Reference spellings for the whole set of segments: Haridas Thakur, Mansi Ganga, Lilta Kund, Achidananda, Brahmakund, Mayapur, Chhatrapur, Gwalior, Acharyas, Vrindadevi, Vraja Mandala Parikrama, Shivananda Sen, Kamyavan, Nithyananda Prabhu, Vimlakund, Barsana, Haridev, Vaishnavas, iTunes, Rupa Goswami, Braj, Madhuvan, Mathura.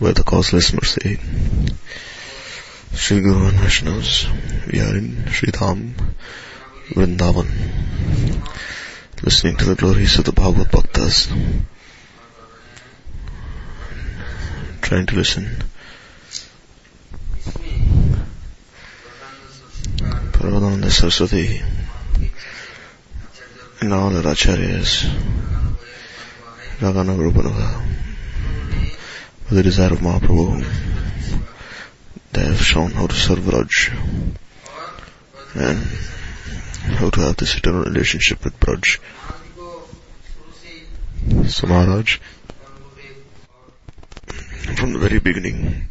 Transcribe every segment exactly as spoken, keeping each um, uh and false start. By the causeless mercy, Sri Guru and Vaishnavas, we are in Sri Dham, Vrindavan, listening to the glories of the Bhagavad Bhaktas, trying to listen. Prabhupada Saraswati and all the Acharyas, Raghana Rupanava, with the desire of Mahaprabhu, they have shown how to serve Braj and how to have this eternal relationship with Braj. So Maharaj, from the very beginning,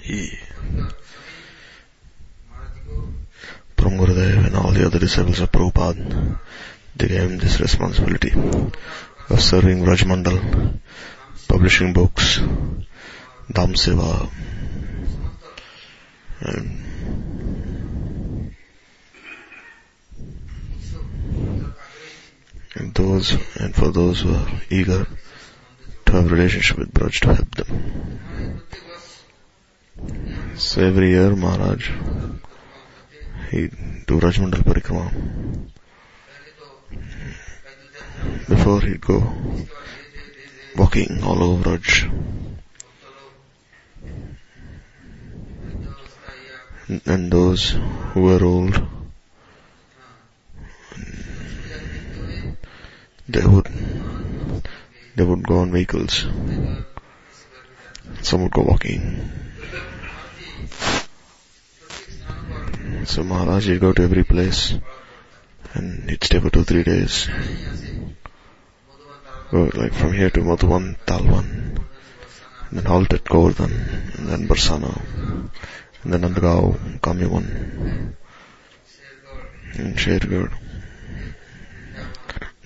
he, Param Gurudev and all the other disciples of Prabhupada, they gave him this responsibility of serving Vraja Mandala, publishing books, Dham Seva, and, and those, and for those who are eager to have a relationship with Braj, to help them. So every year Maharaj, he do Vraja Mandala Parikrama. Before he'd go walking all over Raj, and those who were old, they would they would go on vehicles. Some would go walking. So Maharaj would go to every place, and he'd stay for two three days. Go like from here to Madhuvan, Talwan, and then halt at Govardhan, and then Barsana, and then Nandagaon, Kamyavan, and Shergad,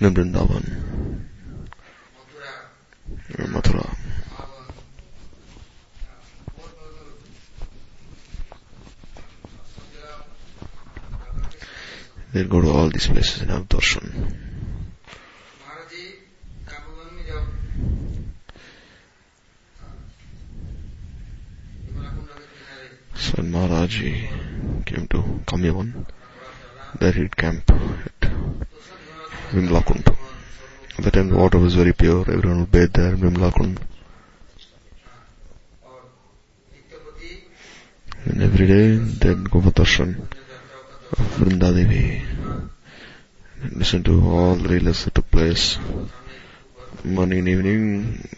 and Vrindavan, and Mathura. They'll go to all these places and have darshan. So when Maharaj came to Kamyavan, there he'd camp at Vimlakund. At that time the water was very pure, everyone would bathe there in Vimlakund. And every day they'd go for darshan of Vrindadevi and listen to all the leelas that took place. Morning and evening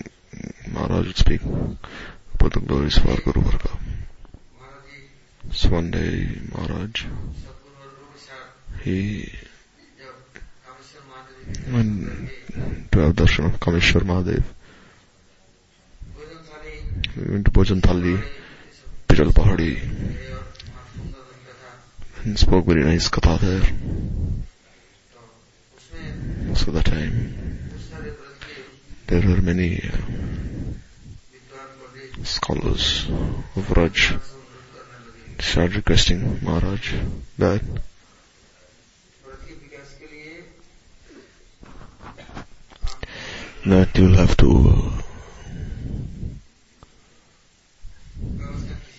Maharaj would speak about the glories of our Guru Varga. So one day Maharaj, he went to have darshan of Kameshwar Mahadev. He went to Bhojanthali, Piral Pahadi, and spoke very nice katha there. So that time, there were many scholars of Raj. Started requesting Maharaj that that you'll have to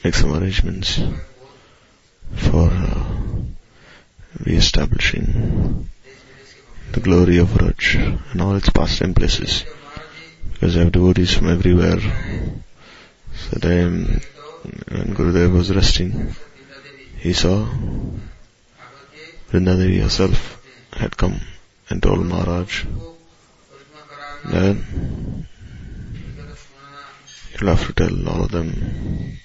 make some arrangements for uh, re-establishing the glory of Raj and all its pastime places, because I have devotees from everywhere. So then, when Gurudev was resting, he saw Vrindadevi herself had come and told Maharaj that you'll have to tell all of them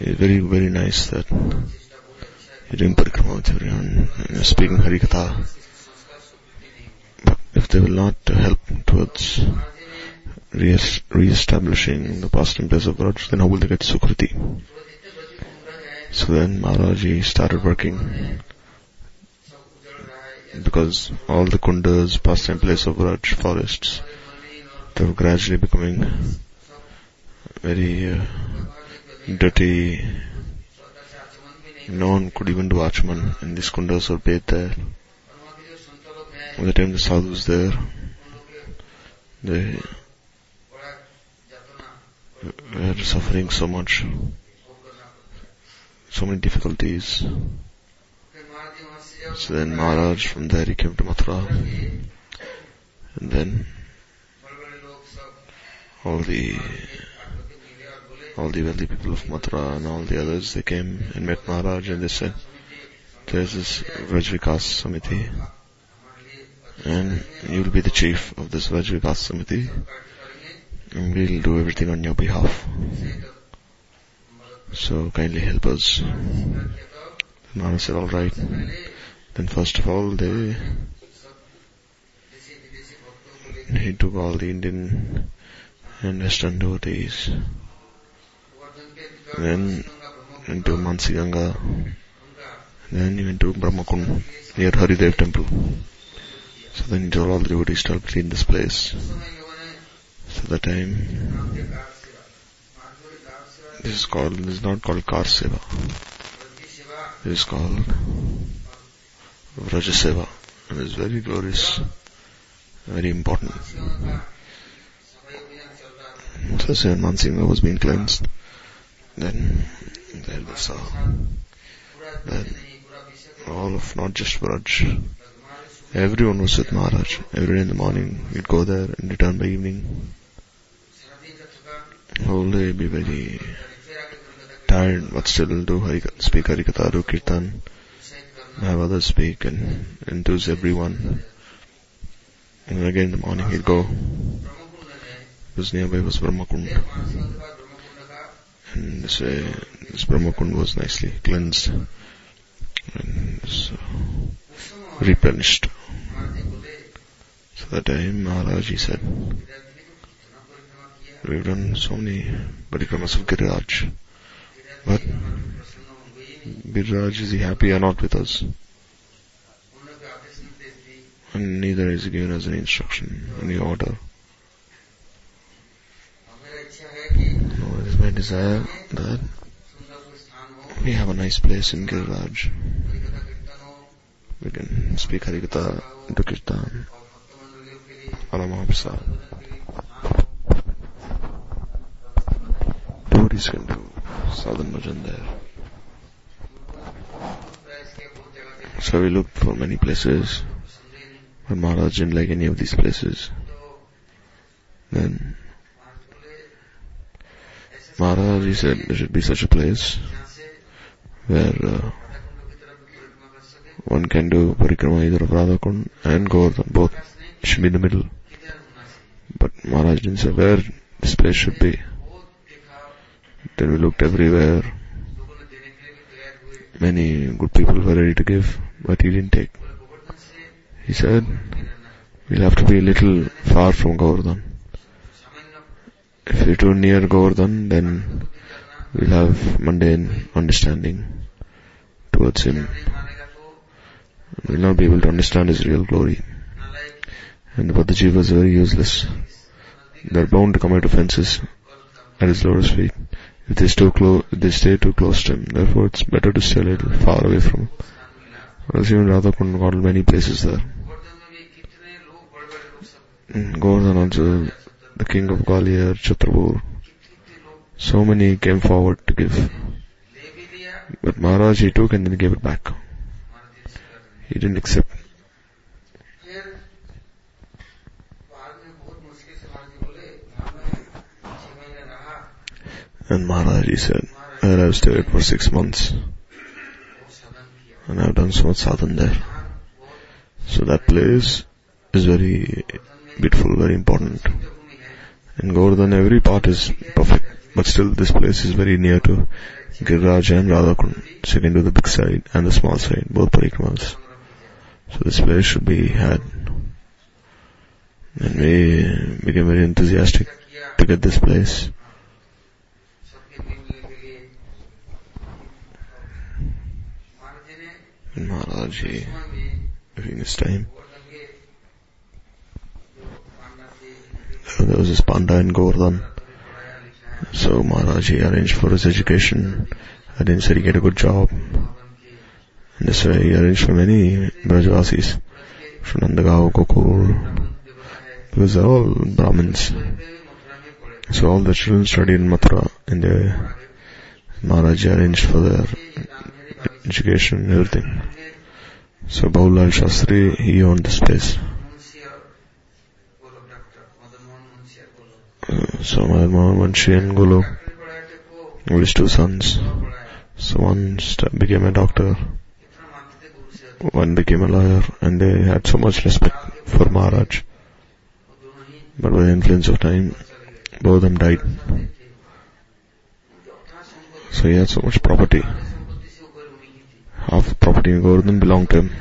it's very, very nice that you're doing parikrama with everyone and you're speaking Harikatha. But if they will not help towards re-establishing the pastime place of Vraj, then how will they get Sukriti? So then Maharaji started working, because all the kundas, pastime place of Vraj, forests, they were gradually becoming very uh, dirty, No one could even do Archman, and these kundas were paid there. By the time the sadhu was there, they were suffering so much, so many difficulties. So then Maharaj, from there he came to Mathura, and then all the all the wealthy people of Mathura and all the others, they came and met Maharaj, and they said, "There's this Vraja Vikas Samiti, and you'll be the chief of this Vraja Vikas Samiti, and we'll do everything on your behalf. So kindly help us." Maharaj said, "Alright." Then first of all, they, he took all the Indian and Western devotees, then went to Mansi Ganga, then he went to Brahmakund, near Haridev temple. So then he told all the devotees to help clean this place. So the time, this is called, this is not called Kar Seva. This is called Vraja Seva, and it's very glorious, very important. So Sri Mansinga was being cleansed. Then there they saw then all of, not just Vraj, everyone was with Maharaj. Every day in the morning we'd go there and return by evening. Whole day be very tired, but still do Harika, speak Harikatha, do Kirtan, have others speak and enthuse everyone. And again in the morning he'd go. Because nearby was Brahmakund. And this way, this Brahmakund was nicely cleansed and was uh, replenished. So that time Maharaj, he said, "We've done so many parikramas of Giriraj, but Giriraj, is he happy or not with us? And neither is he given us any instruction, any order. No, it is my desire that we have a nice place in Giriraj. We can speak Harikatha, do Kirtan, Alamahaprasad. Devotees can do Sadhan Bhajan there." So we looked for many places, but Maharaj didn't like any of these places. Then Maharaj, he said, "There should be such a place where uh, one can do parikrama either of Radha Kund and Govardhan, both should be in the middle." But Maharaj didn't say where this place should be. Then we looked everywhere. Many good people were ready to give, but he didn't take. He said, "We'll have to be a little far from Govardhan. If we do near Govardhan, then we'll have mundane understanding towards him. We'll not be able to understand his real glory. And the Padajivas are very useless. They're bound to commit offences at his lotus feet if they, stay clo- if they stay too close to him. Therefore, it's better to stay a little far away from him." Or else even Radha Kund got many places there. In Govardhan also, the king of Gwalior, Chhatrapur, so many came forward to give. But Maharaj, he took and then gave it back. He didn't accept. And Maharaj, he said, "There I've stayed for six months. And I've done so much sadhan there. So that place is very beautiful, very important. In Govardhan, every part is perfect, but still this place is very near to Giriraj and Radha Kund, so you can do the big side and the small side, both parikramas. So this place should be had." And we became very enthusiastic to get this place. And Maharaj, he, during this time, there was this Panda in Govardhan. So Maharaj, he arranged for his education, and then said he get a good job. And that's why he arranged for many Brajavasis from Nandagaon, Kokul, because they're all Brahmins. So all the children studied in Mathura, and the Maharaj arranged for their education and everything. So Bahulal Shastri, he owned the space. Uh, so Maharaj Munshi and Golo, his two sons. So one became a doctor, one became a lawyer, and they had so much respect for Maharaj. But by the influence of time, both of them died. So he had so much property. Half the property in Govardhan belonged to him.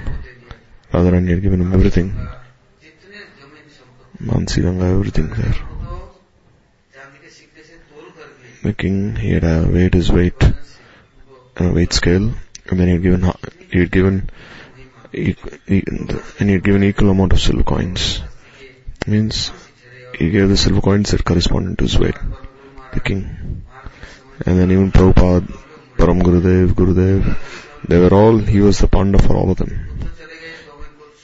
Radharani had given him everything. Mansi Ganga, everything there. The king, he had uh, weighed his weight on a weight scale, and then he had given, he had given, he, he, and he had given equal amount of silver coins. Means, he gave the silver coins that corresponded to his weight, the king. And then even Prabhupada, Param Gurudev, Gurudev, they were all, he was the Panda for all of them.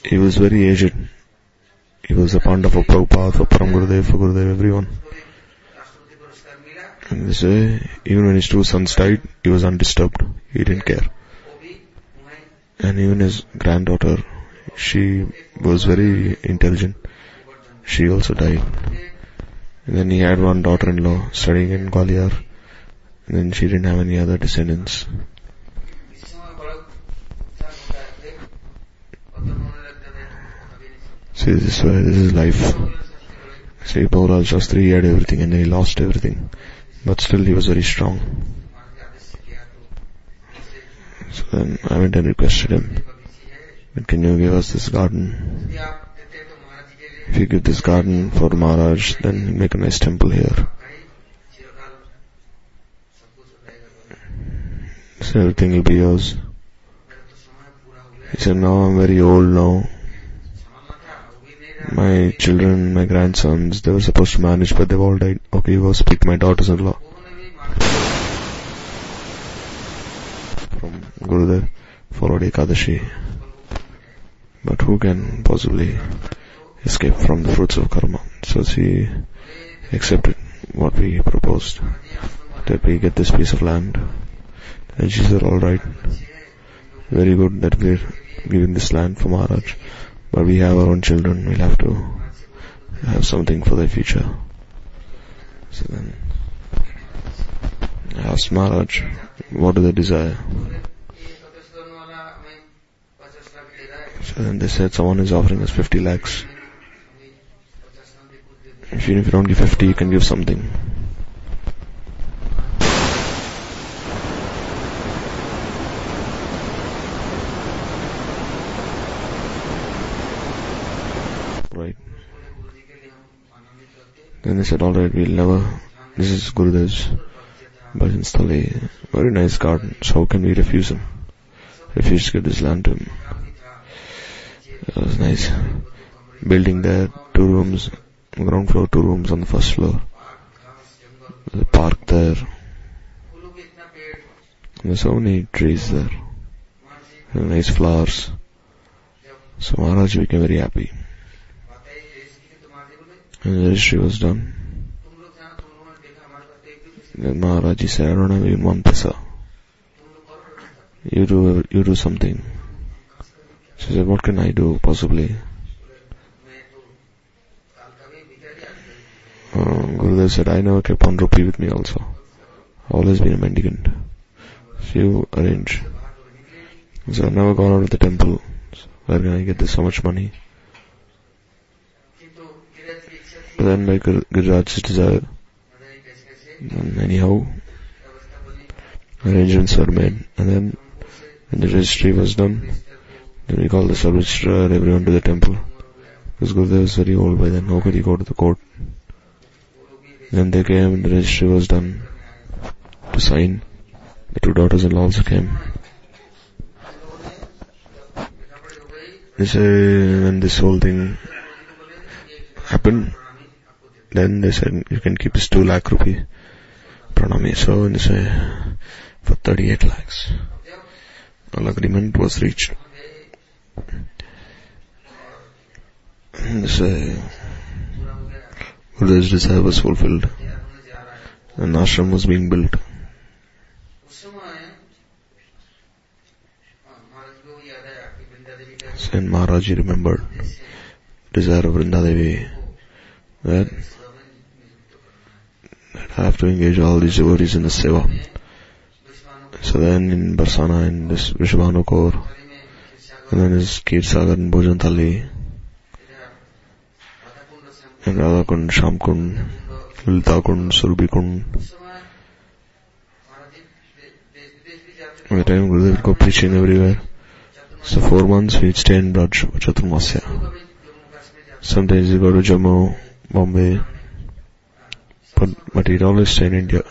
He was very aged. He was the Panda for Prabhupada, for Param Gurudev, for Gurudev, everyone. And this way, even when his two sons died, he was undisturbed. He didn't care. And even his granddaughter, she was very intelligent. She also died. And then he had one daughter-in-law studying in Gwalior. And then she didn't have any other descendants. See, this is why this is life. See, Bhaulal Shastri, he had everything and he lost everything. But still he was very strong. So then I went and requested him, but can you give us this garden? If you give this garden for Maharaj, then make a nice temple here. So everything will be yours. He said, now I'm very old now. My children, my grandsons, they were supposed to manage, but they've all died. Okay, go speak to my daughters-in-law. From Gurudev, followed Ekadashi. But who can possibly escape from the fruits of karma? So she accepted what we proposed, that we get this piece of land. And she said, alright, very good that we're giving this land for Maharaj. But we have our own children, we'll have to have something for their future. So then, I asked Maharaj, what do they desire? So then they said, someone is offering us fifty lakhs. If you don't give fifty, you can give something. Then they said, alright, we'll never, this is Gurudev's Bhajanthali, very nice garden, so how can we refuse him? Refuse to give this land to him. That was nice. Building there, two rooms, ground floor, two rooms on the first floor. There's a park there. There's so many trees there. And nice flowers. So Maharaj became very happy. And the registry was done. Then Maharaji said, I don't have even one paisa. You do, you do something. She said, what can I do possibly? Uh, Gurudev said, I never kept one rupee with me also. Always been a mendicant. So you arrange. So I've never gone out of the temple. So where can I get this so much money? But then like Giriraj's desire, and anyhow, arrangements were made, and then when the registry was done, then we called the sub registrar, everyone to the temple. Because Gurudev was very old by then, how could he go to the court? Then they came and the registry was done to sign. The two daughters-in-law also came. They say, when this whole thing happened, then they said, you can keep his two lakh rupee pranami. So, and they say, for thirty-eight lakhs. practical agreement was reached. So, Buddha's desire was fulfilled. An ashram was being built. And Maharaji remembered the desire of Vrindadevi that, that I have to engage all these devotees in the seva. So then in Barsana, in this Vishwanu Kaur, and then his Kirsagar and Bhojanthali, and Radha Kund, Shamkund, Lilta Kund, Surbi Kund. By the time Gurudev would go preaching everywhere. So four months we'd stay in Braj Chaturmasya. Sometimes we go to Jammu, Bombay, but, but he'd always stay in India.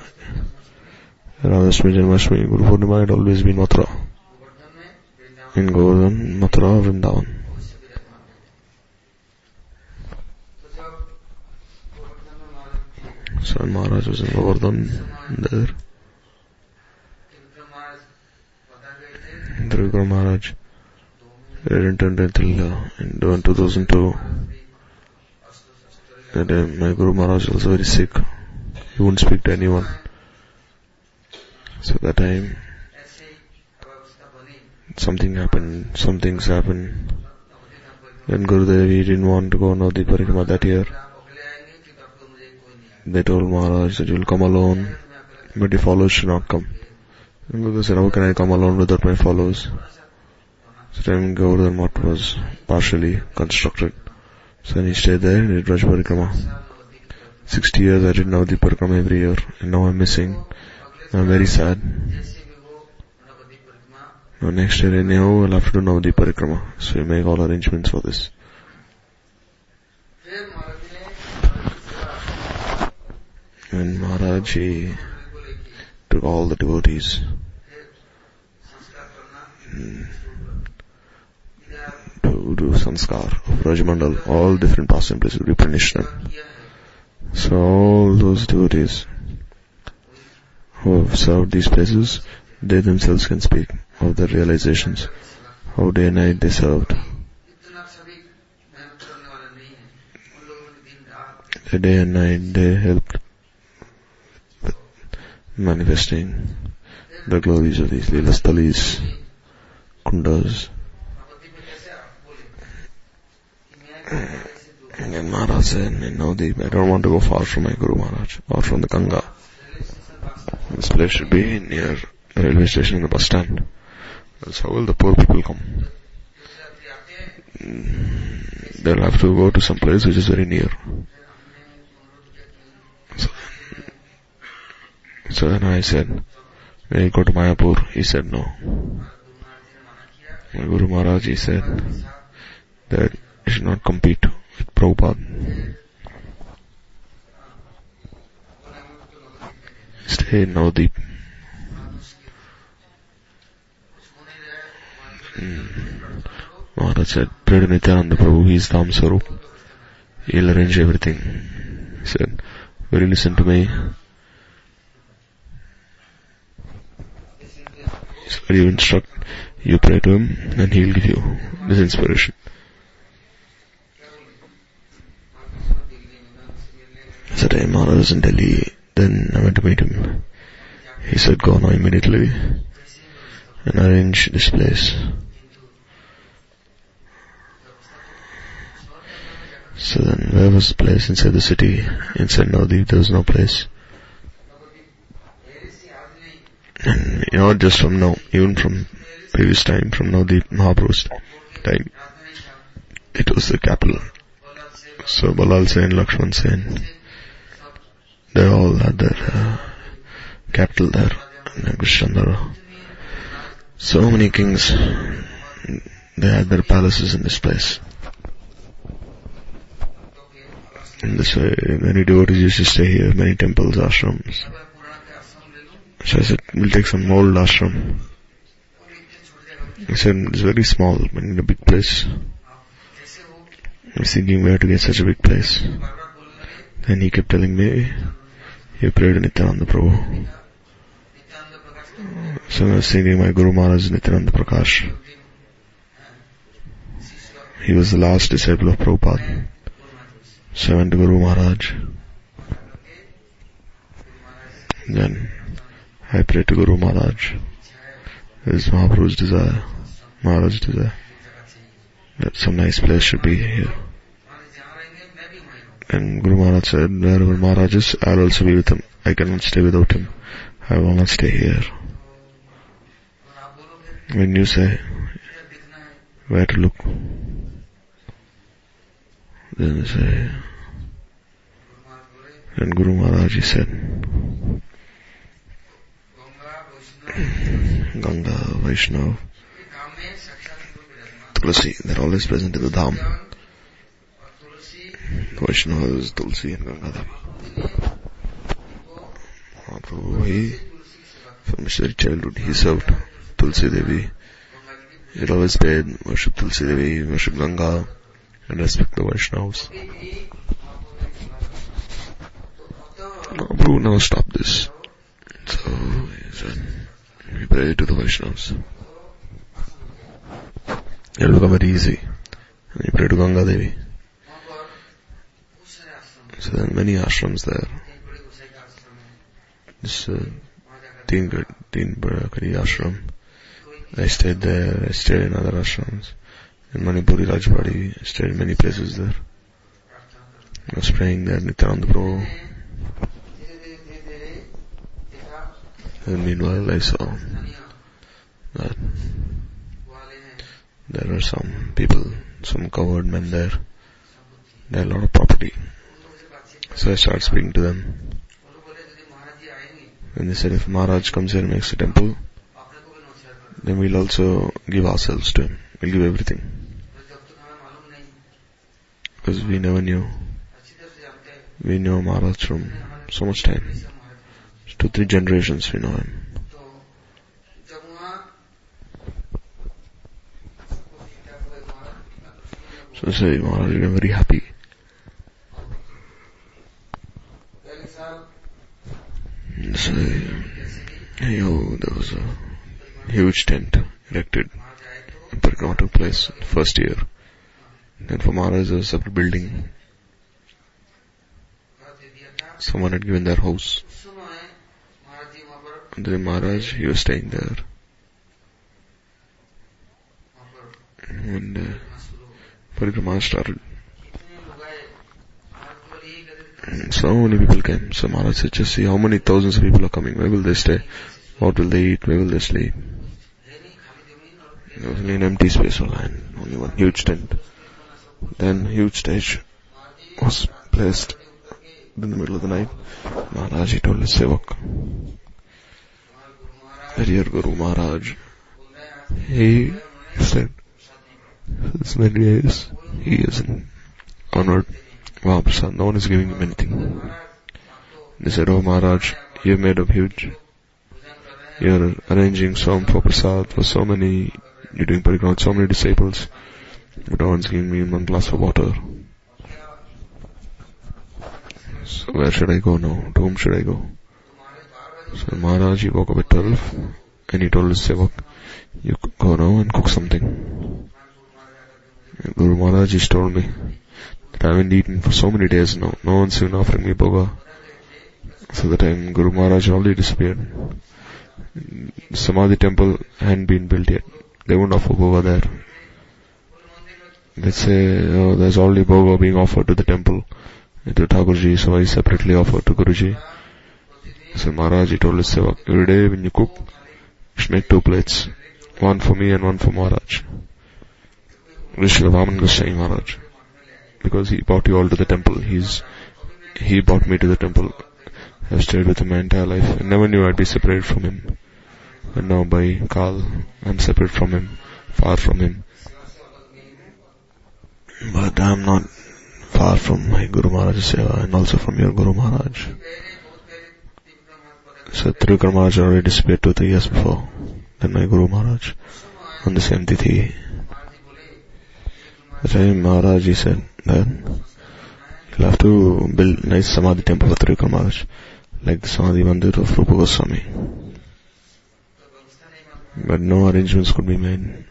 Radhashtami, Janmashtami, Guru Purnima had always been Mathura. In Govardhan, Mathura, Vrindavan. So Maharaj was in Govardhan there. Dhruvikram Maharaj. I didn't turn until uh, in two thousand two. That uh, my Guru Maharaj was very sick. He wouldn't speak to anyone. So that time, something happened, some things happened. Then Gurudev, he didn't want to go on Navadhi Parikrama that year. They told Maharaj that you'll come alone, but your followers should not come. And Gurudev said, how can I come alone without my followers? So then Govardhan Mutt was partially constructed. So then he stayed there and did Vraja Parikrama. Sixty years I did Navadhi Parikrama every year, and now I'm missing. I'm very sad. Now next year anyhow we'll have to do Navadhi Parikrama. So we make all arrangements for this. And Maharaj, he took all the devotees. Hmm. to do sanskar of Vraja Mandala, all different past and places, replenish them. So all those devotees who have served these places, they themselves can speak of their realizations, how day and night they served. The day and night they helped manifesting the glories of these Leela Sthalis, Kundas. And then Maharaj said, no Deep, I don't want to go far from my Guru Maharaj or from the Ganga. This place should be near the railway station and the bus stand. Else how will the poor people come? They'll have to go to some place which is very near. So, so then I said, may I go to Mayapur? He said no. My Guru Maharaj, he said that I should not compete with Prabhupada. Stay in Navadip. Mm. Maharaj said, pray to Nithyananda Prabhu, he is Dham Sarup. He'll arrange everything. He said, will you listen to me? He said, you instruct, you pray to him and he'll give you this inspiration. So the Maharaj was in Delhi, then I went to meet him. He said, go now immediately and arrange this place. So then where was the place? Inside the city, inside Navadip, there was no place. And not just from now, even from previous time, from Navadip, Mahaprabhu's time, it was the capital. So Balal Sen, Lakshman Sen, they all had their uh, capital there, and Krishnandara. So many kings, they had their palaces in this place. In this way, many devotees used to stay here, many temples, ashrams. So I said, we'll take some old ashram. He said, it's very small, but in a big place. I was thinking where to get such a big place. Then he kept telling me, you prayed to Nithyananda Prabhu. So I was singing my Guru Maharaj Nithyananda Prakash. He was the last disciple of Prabhupada. So I went to Guru Maharaj. Then I prayed to Guru Maharaj. It is Mahaprabhu's desire, Maharaj's desire, that some nice place should be here. And Guru Maharaj said, wherever Maharaj is, I'll also be with him. I cannot stay without him. I will not stay here. When you say where to look, then you say, and Guru Maharaj, he said, Ganga, Vaishnava, Tulsi, they're always present in the Dham. Vaishnava is Tulsi and Ganga Devi. Mahaprabhu, he, from his childhood, he served Tulsi Devi. He always prayed, worship Tulsi Devi, worship Ganga, and respect the Vaishnavas. Mahaprabhu now stopped this. So, he said, we pray to the Vaishnavas. It will become very easy. We pray to Ganga Devi. So there are many ashrams there. This uh, Teen Barakari ashram. I stayed there, I stayed in other ashrams. In Manipuri Rajbari, I stayed in many places there. I was praying there, Nithyananda Prabhu. And meanwhile I saw that there were some people, some coward men there. They had a lot of property. So I started speaking to them. And they said, if Maharaj comes here and makes a temple, then we'll also give ourselves to him. We'll give everything. Because we never knew. We knew Maharaj from so much time. It's two, three generations we know him. So they say, Maharaj, we are very happy. So, you know, there was a huge tent erected. The Parikrama took place in the first year. Then for Maharaj there was a separate building. Someone had given their house. And then Maharaj, he was staying there. And uh, Parikrama started. So many people came. So Maharaj said, just see how many thousands of people are coming. Where will they stay? What will they eat? Where will they sleep? There was only an empty space of land. Only one huge tent. Then huge stage was placed in the middle of the night. Maharaj, he told his sevak, dear Guru Maharaj, he said, since many days, he is honored. Wow, Prasad, no one is giving him anything. They said, oh Maharaj, you made up huge. You're arranging some for Prasad, for so many, you're doing Parikrama, so many disciples, but no one's giving me one glass of water. So where should I go now? To whom should I go? So Maharaj, he woke up at twelve, and he told his sevak, you go now and cook something. And Guru Maharaj, he told me, I haven't eaten for so many days now. No one's even offering me boga. So the time Guru Maharaj already disappeared. Samadhi temple hadn't been built yet. They wouldn't offer boga there. They say, oh, there's already boga being offered to the temple, to Thakurji, so I separately offered to Guruji. So Maharaj, he told his sevak, every day when you cook, you should make two plates. One for me and one for Maharaj. Rishi Vaman Goswami Maharaj. Because he brought you all to the temple. He's, he brought me to the temple. I've stayed with him my entire life. I never knew I'd be separated from him. And now by Kal, I'm separate from him, far from him. But I'm not far from my Guru Maharaj's Seva and also from your Guru Maharaj. So Trikar Maharaj already disappeared two, three years before. Then my Guru Maharaj, on the same Tithi. At the time Maharaj, he said that you'll have to build a nice Samadhi temple for Trikar Maharaj, like the Samadhi Mandir of Rupa Goswami. but no arrangements could be made.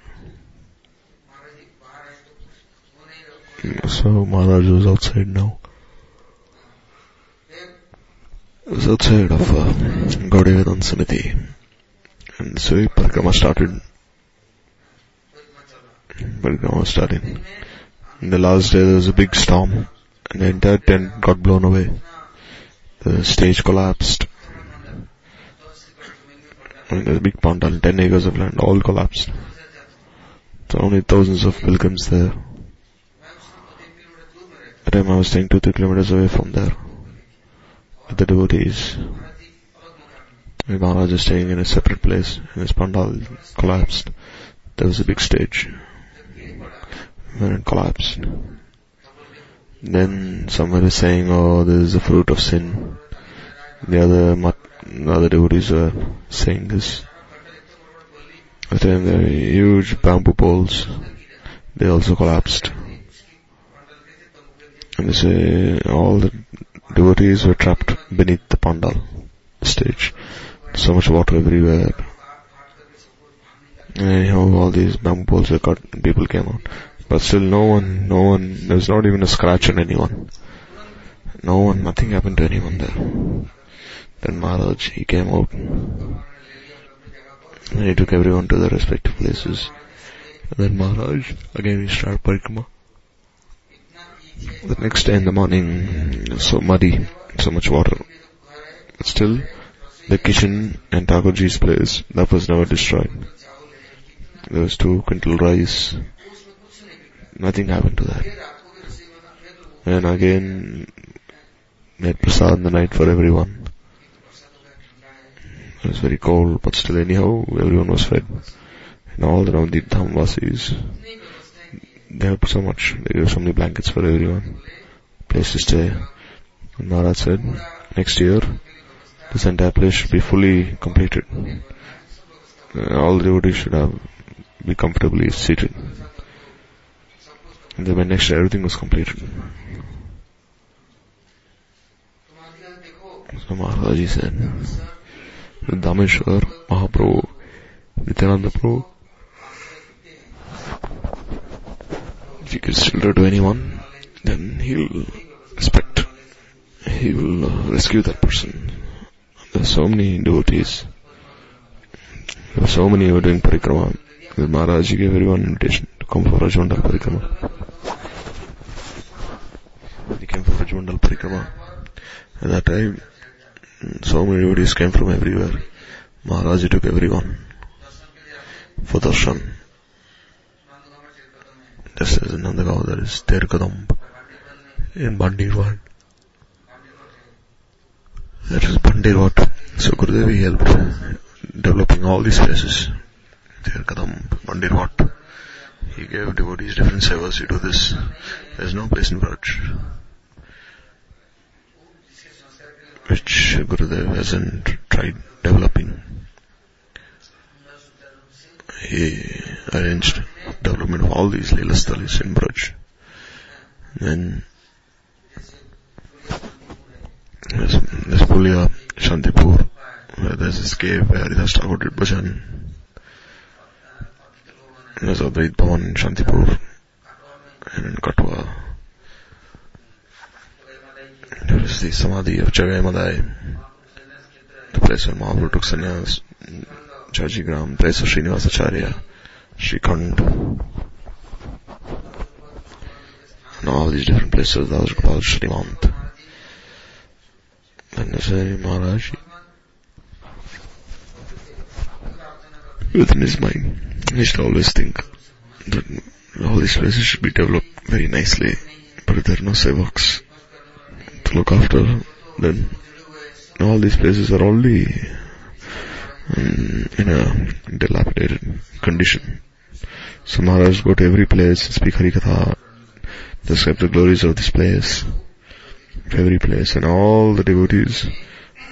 So Maharaj was outside now. He was outside of uh, Gaudiya Samiti, and so he Parikrama started. Parikrama started. In the last day there was a big storm and the entire tent got blown away. The stage collapsed. And there's a big pandal, ten acres of land, all collapsed. So only thousands of pilgrims there. At the time I was staying two, three kilometers away from there, with the devotees. And Maharaj was staying in a separate place, and his pandal collapsed. There was a big stage. When it collapsed, then somebody was saying, "Oh, this is the fruit of sin." The other, the other devotees were saying this. At the time, there were huge bamboo poles. They also collapsed. And they say all the devotees were trapped beneath the pandal stage. So much water everywhere. And anyhow, all these bamboo poles were cut and people came out. But still no one, no one, there was not even a scratch on anyone. No one, nothing happened to anyone there. Then Maharaj, he came out. And he took everyone to their respective places. And then Maharaj, again he started Parikrama. The next day in the morning, so muddy, so much water. But still, the kitchen and Thakurji's place, that was never destroyed. There was two quintal rice. Nothing happened to that. And again, made prasad in the night for everyone. It was very cold, but still anyhow, everyone was fed. And all the Navadhi Dhamvasis, they helped so much. They gave so many blankets for everyone. Place to stay. And Maharaj said, next year, this entire place should be fully completed. Uh, all the devotees should have, be comfortably seated. And then by next year, everything was completed. So Maharaji said, Dameshwar, Mahaprabhu, Nithyananda Prabhu, if he gives shelter to anyone, then he'll respect, he will rescue that person. There are so many devotees, there are so many who are doing Parikrama. The Maharaji gave everyone an invitation to come for Vraja Mandala Parikrama. They came for Vraja Mandala Parikrama. At that time, so many devotees came from everywhere. Maharaji took everyone for darshan. Just as in Nandagaon, there is Terkadamb in Bandirwad. That is Bandirwad. So Gurudevi helped developing all these places. Terkadamb, Bandirwad. He gave devotees different sevas. You do this. There is no place in Vraj which Gurudev hasn't tried developing. He arranged development of all these Leelasthalis in Braj. Then there's, there's Pulia, Shantipur, where there's this cave where Haridas Thakur did bhajan. There's Advait Bhavan in Shantipur and in Katwa. There is the Samadhi of Jagai Madai, the place where Mahaprabhu took sannyas, Jajigram, place of Srinivasacharya, Shrikand, and all these different places, that was called Srimant. And this is Maharaj, within his mind, he should always think that all these places should be developed very nicely, but if there are no sevaks to look after, then all these places are only in a dilapidated condition. So Maharaj go to every place, speak Harikatha, describe the glories of this place, every place, and all the devotees,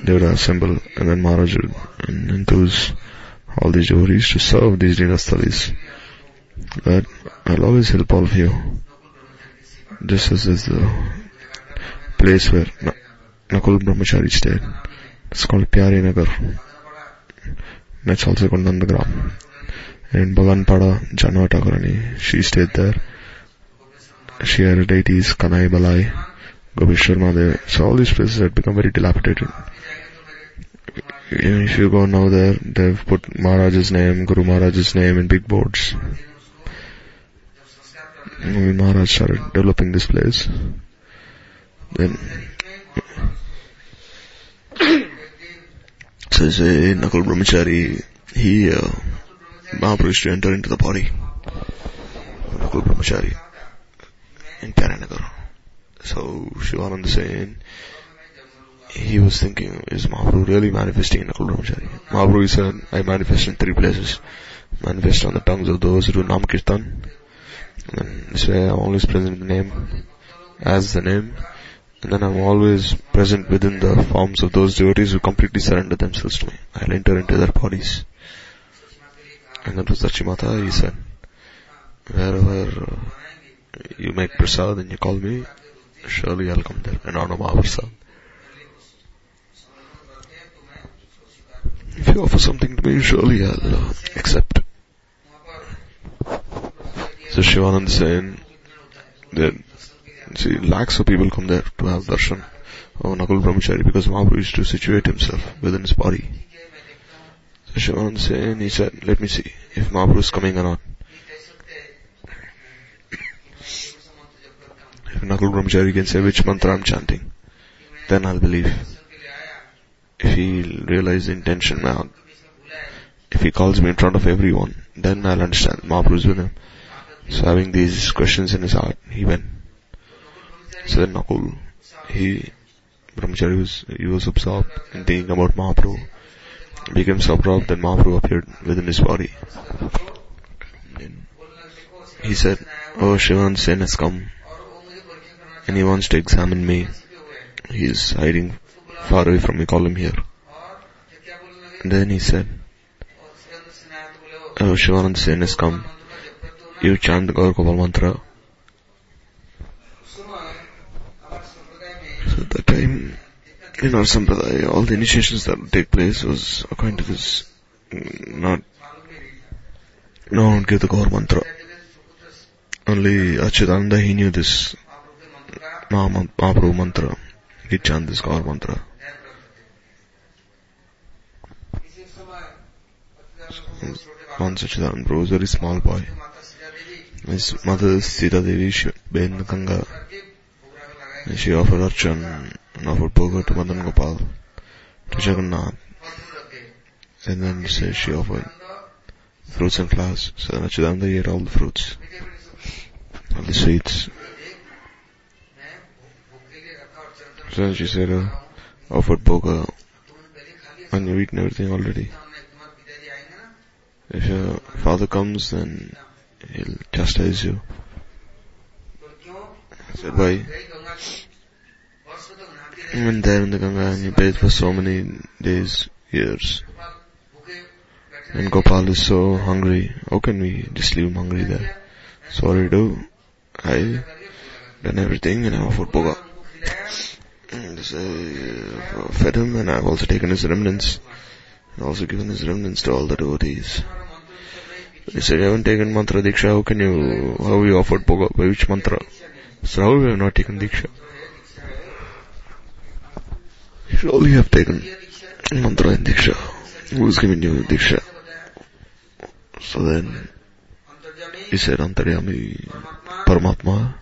they would assemble, and then Maharaj would enthuse all these devotees to serve these Leelasthalis. But I'll always help all of you. Just as is the place where Nakul Brahmachari stayed. It's called Pyare Nagar. That's also called Nandagaon. And Bhaganpada, Janava Thakurani, she stayed there. She had deities, Kanai Balai, Gobishwar Mahadev. So all these places had become very dilapidated. Even if you go now there, they've put Maharaj's name, Guru Maharaj's name in big boards. When Maharaj started developing this place, then says so a Nakul Brahmachari, he uh, Mahaprabhu used to enter into the body. Nakul Brahmachari in Karanagar. So Shivananda saying he was thinking, is Mahaprabhu really manifesting in Nakul Brahmachari? Mahaprabhu said, I manifest in three places. Manifest on the tongues of those who do Nam Kirtan. And this way I'm always present in the name, as the name. And then I'm always present within the forms of those devotees who completely surrender themselves to me. I'll enter into their bodies. And that was Dachimata, he said, wherever you make prasad and you call me, surely I'll come there and honor Mahaprasad. If you offer something to me, surely I'll accept. So Shivanand is saying that, see, lakhs of people come there to have darshan of Nakul Brahmachari because Mahaprabhu used to situate himself within his body. So Shivanand is saying, he said, let me see if Mahaprabhu is coming or not. If Nakul Brahmachari can say which mantra I'm chanting, then I'll believe. If he realizes the intention, if he calls me in front of everyone, then I'll understand Mahaprabhu is with him. So having these questions in his heart, he went. So then Nakul, he, Brahmachari was, he was absorbed in thinking about Mahaprabhu. He became so absorbed that Mahaprabhu appeared within his body. Then he said, oh, Shivan's sin has come and he wants to examine me. He is hiding far away from me, call him here. And then he said, oh, Shivan's sin has come. You chant the Gaur Gopal mantra. So at that time, in our sampradaya, all the initiations that would take place was according to this, not, no one would give the Gaur mantra. Only Achidananda, he knew this Mahaprabhu mantra. He chanted this Gaur mantra. So, once Achidananda Prabhu was a very small boy. His mother, Sri Devi, she went to Ganga. And she offered Archan and offered Bhoga to Madan Gopal, to Jagannath. And then say she offered fruits and flowers. So then Achidananda ate all the fruits, all the sweets. So she said, uh, offered Bhoga, and you've eaten everything already. If your father comes, then he'll chastise you. I said, why? You went there in the Ganga and you bathed for so many days, years. And Gopal is so hungry. How can we just leave him hungry there? So what do you do? I done everything and I offered Bhoga. I fed him and I've also taken his remnants. And also given his remnants to all the devotees. He said, you haven't taken mantra Diksha, how can you, how you offered Bhoga, by which mantra? So how we have not taken Diksha? Surely you have taken mantra and Diksha. Who's giving you Diksha? So then, he said, Antaryami Paramatma,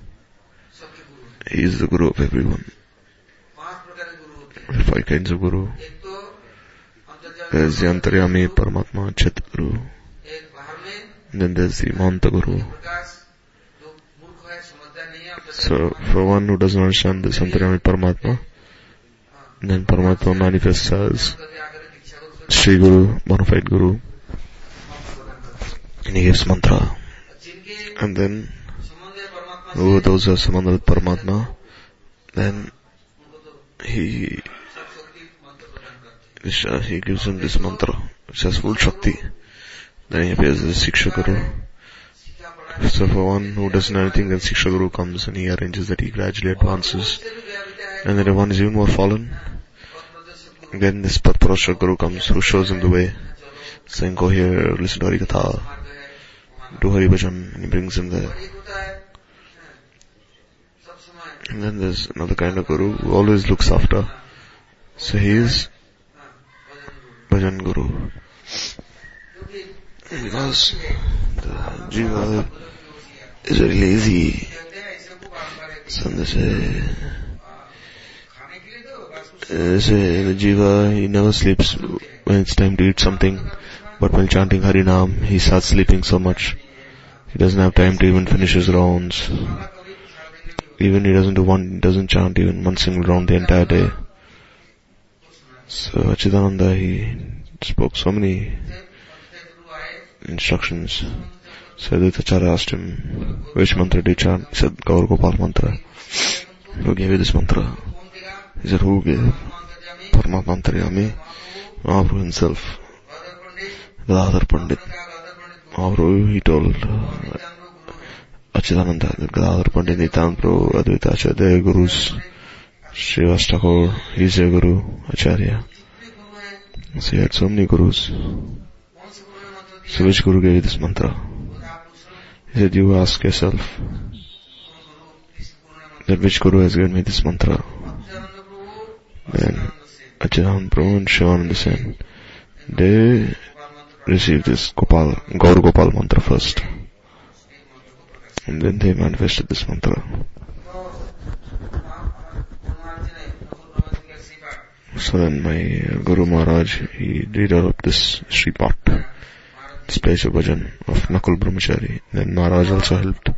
he is the Guru of everyone. Five kinds of Guru. There's the Antaryami Paramatma Chit Guru. And then there's the Mahanta Guru. So, for one who doesn't understand this Antaryami Paramatma, then Paramatma manifests as Sri Guru, Modified Guru, and he gives mantra. And then, who those who are Samandha with Paramatma, then he, he gives him this mantra, which has full Shakti. Then he appears as a Shiksha Guru. So for one who doesn't know anything, then Shiksha Guru comes and he arranges that he gradually advances. And then if one is even more fallen, then this Patparashra Guru comes who shows him the way. saying, go here, listen to Hari Katha, do Hari Bhajan, and he brings him there. And then there's another kind of Guru who always looks after. So he is Bhajan Guru. Because the Jiva is very lazy. So they say, they say the Jiva, he never sleeps when it's time to eat something. But while chanting Harinam, he starts sleeping so much. He doesn't have time to even finish his rounds. Even he doesn't do one, doesn't chant even one single round the entire day. So Achidananda, he spoke so many instructions. So Aditacharya asked him, which mantra do you chant? He said, Gaur Gopal mantra. Who gave you this mantra? He said, who gave? Parma Mantrayami, Mahaprabhu himself. Gadadhar Pandit. Mahaprabhu, he told Achidananda that Gadadhar Pandit, Nithyananda Prabhu, Advaita Acharya, their gurus. Srivas Thakur, he is a guru, Acharya. So he had so many gurus. So which guru gave you this mantra? He said, you ask yourself that which guru has given me this mantra. Then Achidananda Prabhu and Shivananda Sen, they received this Gopal, Gaur Gopal mantra first. And then they manifested this mantra. So then my Guru Maharaj, he developed this Sri Pat, this place of Bhajan of Nakul Brahmachari. Then Maharaj also helped.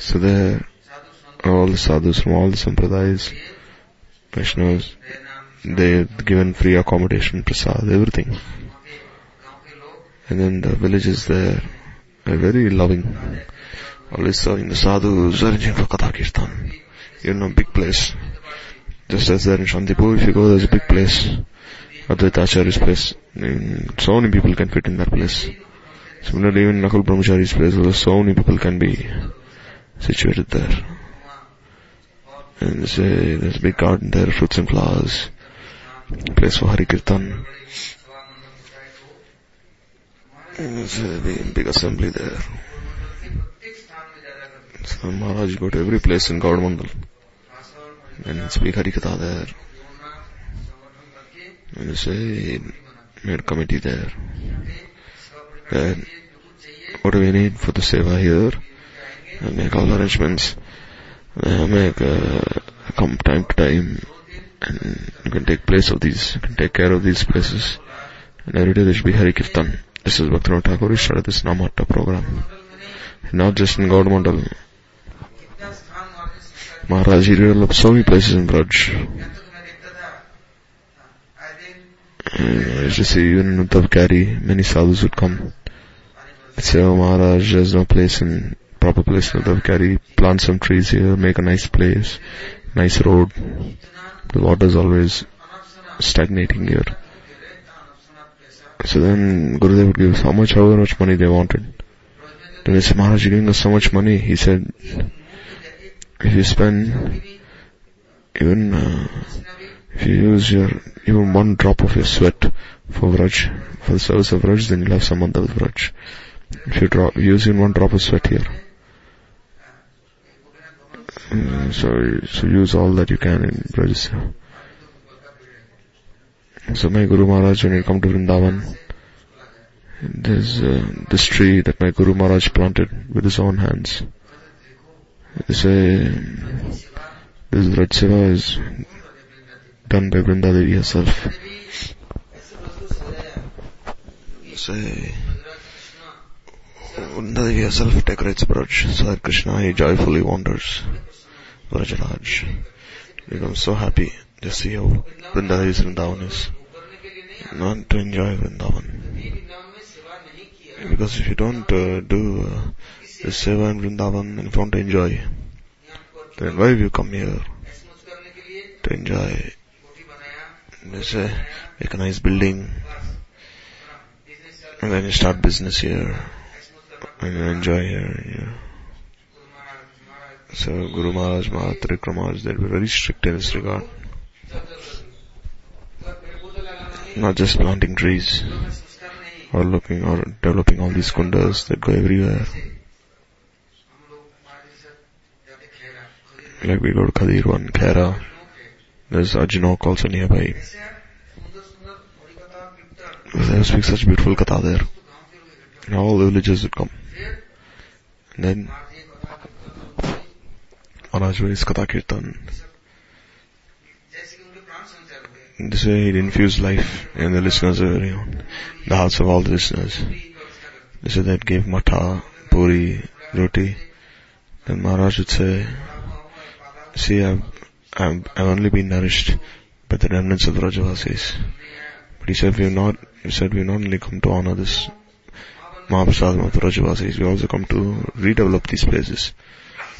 So there, all the sadhus from all the sampradayas, Vaishnavas, they had given free accommodation, prasad, everything. And then the villages there are very loving, always serving the sadhus, arranging for Katha Kirtan. You know, big place. Just as there in Shantipur, if you go, there's a big place. Advaita Acharya's place. So many people can fit in that place. Similarly, even Nakul Brahmachari's place, where so many people can be situated there. And say, there's a big garden there, fruits and flowers. Place for Hari Kirtan. And there's a big assembly there. So Maharaj go to every place in Govardhan Mandal and speak Hari Katha there. And you say, he made a committee there. Then, what do we need for the seva here? I make all arrangements. I make, uh, come time to time. And you can take place of these, you can take care of these places. And every day there should be Hari Kirtan. This is Bhaktivinoda Thakur, he started this Namahatta program. Not just in Gaur Mandal. Maharaj, he developed so many places in Braj. I used to see even in Uttavkari, many sadhus would come. I'd say, oh Maharaj, there's no place in, proper place in Uttavkari. Plant some trees here, make a nice place, nice road. The water's always stagnating here. So then Gurudev would give us how much, however much money they wanted. Then they said, Maharaj, you're giving us so much money. He said, if you spend even, uh, if you use your, even one drop of your sweat for Vraj, for the service of Vraj, then you'll have some other Vraj. If you drop, use even one drop of sweat here. Uh, so, so use all that you can in Vraj. So my Guru Maharaj, when you come to Vrindavan, there's uh, this tree that my Guru Maharaj planted with his own hands. They say, this Vraj Seva is done by Vrindadevi herself. They say, Vrindadevi herself decorates Vraj, so that Krishna, he joyfully wanders. Vrajaraj becomes so happy. Just see how Vrindadevi's Vrindavan is. Not to enjoy Vrindavan. Because if you don't uh, do... Uh, the Seva in Vrindavan, and if you want to enjoy, then why have you come here? To enjoy. They say, make a nice building, and then you start business here, and you enjoy here, here. So Guru Maharaj, Mathura Parikrama, they'll be very strict in this regard. not just planting trees or looking or developing all these kundas that go everywhere. Like we go to Khadirwa and Khera, there's Ajinok also nearby. They speak such beautiful katha there. And all the villagers would come. And then, Maharaj's katha kirtan. This way he'd infuse life in the listeners, you know, the hearts of all the listeners. This way that gave matha, puri, roti. Then Maharaj would say, see, I've, I've, I've only been nourished by the remnants of the Rajavasis. But he said, we have not, he said, we not only come to honor this Mahaprasad of the Rajavasis, we also come to redevelop these places.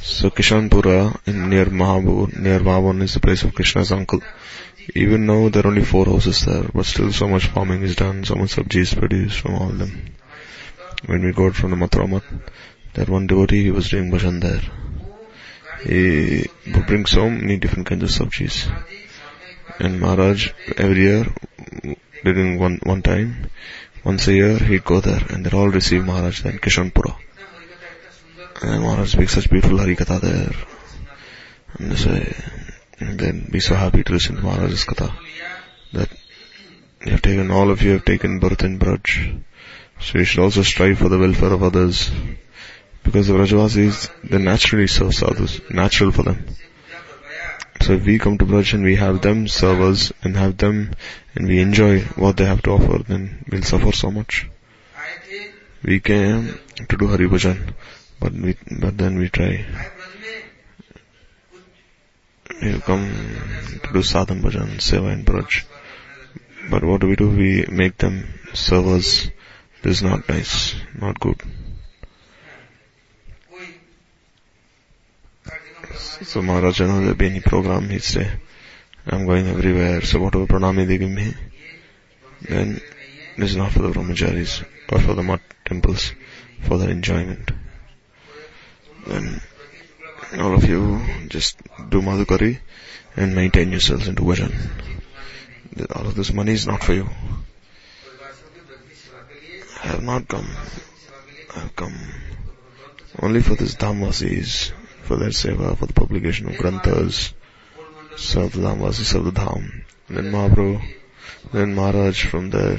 So Kishanpura, in near Mahabur, near Vavan, is the place of Krishna's uncle. Even now there are only four houses there, but still so much farming is done, so much sabji is produced from all of them. When we got from the Mathura Math, that one devotee, he was doing bhajan there. He brings so many different kinds of sabjis. And Maharaj, every year, during one, one time, once a year, he'd go there, and they'd all receive Maharaj there in Kishanpura. And Maharaj speaks such beautiful harikatha there. And this way, and then be so happy to listen to Maharaj's katha. That you have taken, all of you have taken birth in Braj. So you should also strive for the welfare of others. Because the Vrajavasis, they're naturally serve sadhus, natural for them. So if we come to Braj and we have them serve us and have them and we enjoy what they have to offer, then we'll suffer so much. We came to do Hari Bhajan, but, we, but then we try. You come to do sadhana bhajan, seva and Braj. But what do we do? We make them servers. This is not nice, not good. So Maharaj, whenever there'd be any program, he'd say, I'm going everywhere, so whatever pranami they give me, then this is not for the brahmacharis, but for the mud temples, for their enjoyment. Then all of you just do madhukari and maintain yourselves into bhajan. All of this money is not for you. I have not come. I have come only for this Dhamvasis, for their seva, for the publication of granthas. Serve the Dhamvasis, serve the Dham. Then Mahaprabhu, then Maharaj from there,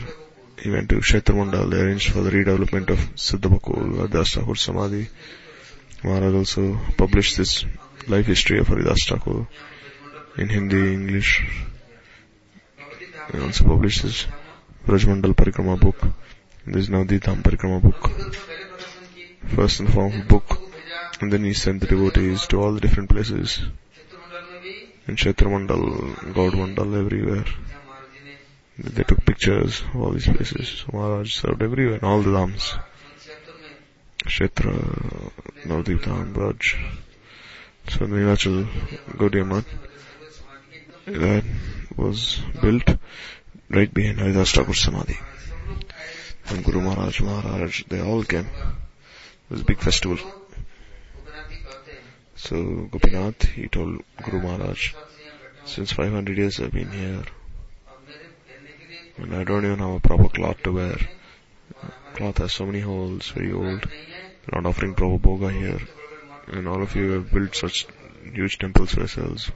he went to Kshetramanda. They arranged for the redevelopment of Siddha Bakul, Haridas Thakur Samadhi. Maharaj also published this life history of Haridas Thakur in Hindi, English. He also published this Vraja Mandala Parikrama book. This is now the Dham Parikrama book. First in the form of book, and then he sent the devotees to all the different places. In Kshetramandal, Govardhan, everywhere. They took pictures of all these places. Maharaj served everywhere, in all the Dhams. Kshetra, Navadhi Parikrama, Braj. So the Neelachal Gaudiya Math that was built right behind Haridas Thakur Samadhi. And Guru Maharaj, Maharaj, they all came. It was a big festival. So Gopinath, he told Guru Maharaj, since five hundred years I've been here, and I don't even have a proper cloth to wear. Cloth has so many holes, very old. They're not offering proper boga here. And all of you have built such huge temples for yourselves,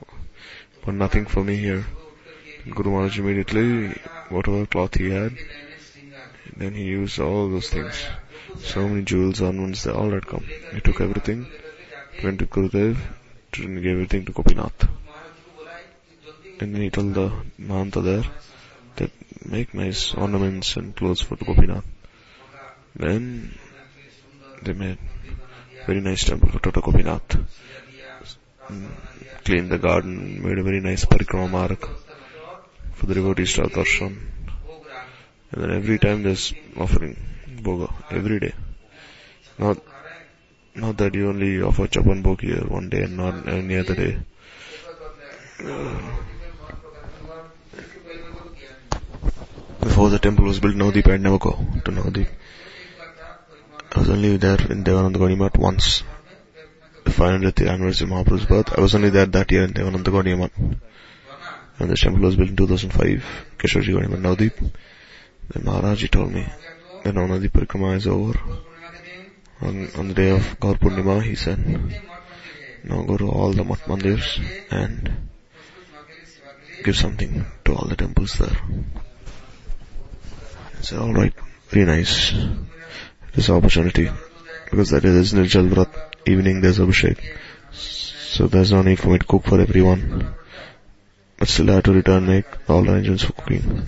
but nothing for me here. And Guru Maharaj immediately, whatever cloth he had, then he used all those things. So many jewels, ornaments, they all had come. He took everything, went to Gurudev, and gave everything to Gopinath. And then he told the Mahanta there, that make nice ornaments and clothes for the Gopinath. Then they made very nice temple for Tata Gopinath. Cleaned the garden, made a very nice parikrama mark for the devotees to have darshan. And then every time there's offering bhoga, every day. Not, not that you only offer chapan bhog here one day and not any other day. Before the temple was built, Navadip, I'd never go to Navadip. I was only there in Devanandagaudiya Math once. The five hundredth anniversary of Mahaprabhu's birth, I was only there that year in Devanandagaudiya Math. And this temple was built in two thousand five. Keshwarji got him at Navadip. Then Maharaji told me that now Nadi Parikrama is over. On, on the day of Guru Purnima, he said, now go to all the Math Mandirs and give something to all the temples there. I said, alright, very nice. It is an opportunity. Because that is Nirjal Vrat, evening there's Abhishek. So there's no need for me to cook for everyone. But still I had to return, make all arrangements for cooking.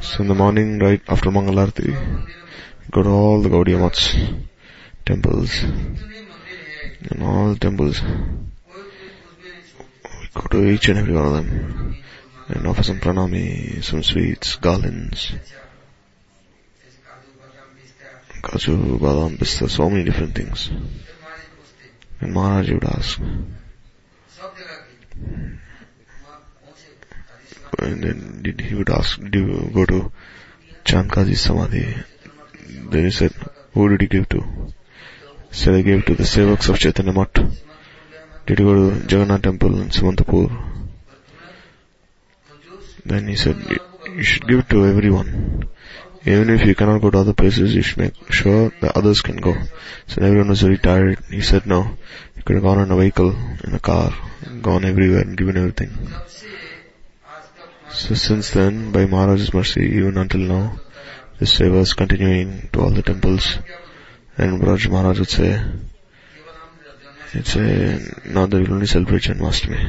So in the morning, right after Mangalarti, go to all the Gaudiya Maths temples. In all the temples, we go to each and every one of them and offer some pranami, some sweets, garlands, kaju, badam, pista, so many different things. And Maharaji would ask, and then did, he would ask, did you go to Chankaji's Samadhi? Then he said, who did he give to? So I gave to the Sevaks of Chaitanya Math. Did you go to Jagannath Temple in Simantapur? Then he said, you should give it to everyone. Even if you cannot go to other places, you should make sure that others can go. So everyone was very tired. He said, no, you could have gone in a vehicle, in a car, gone everywhere and given everything. So since then, by Maharaj's mercy, even until now, this seva is continuing to all the temples. And Braj Maharaj would say, he'd say, now that we will only celebrate Janmashtami,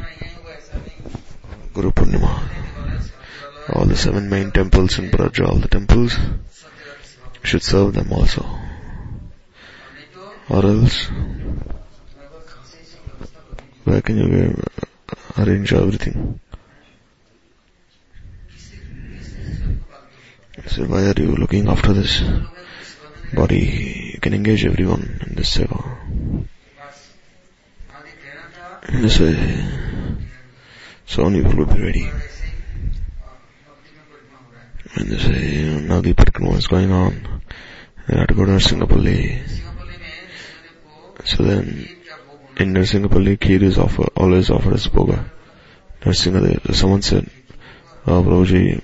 Guru Purnima. All the seven main temples in Braj, all the temples, should serve them also. Or else, where can you arrange everything? So why are you looking after this body? You can engage everyone in this seva. In this way, so only people will be ready. In this way, now the Parikrama is going on. I had to go to Narasimhapalli. So then, in Narasimhapalli, kheer is offer, always offered as bhoga. Narasimhadev, someone said, oh, Prabhuji,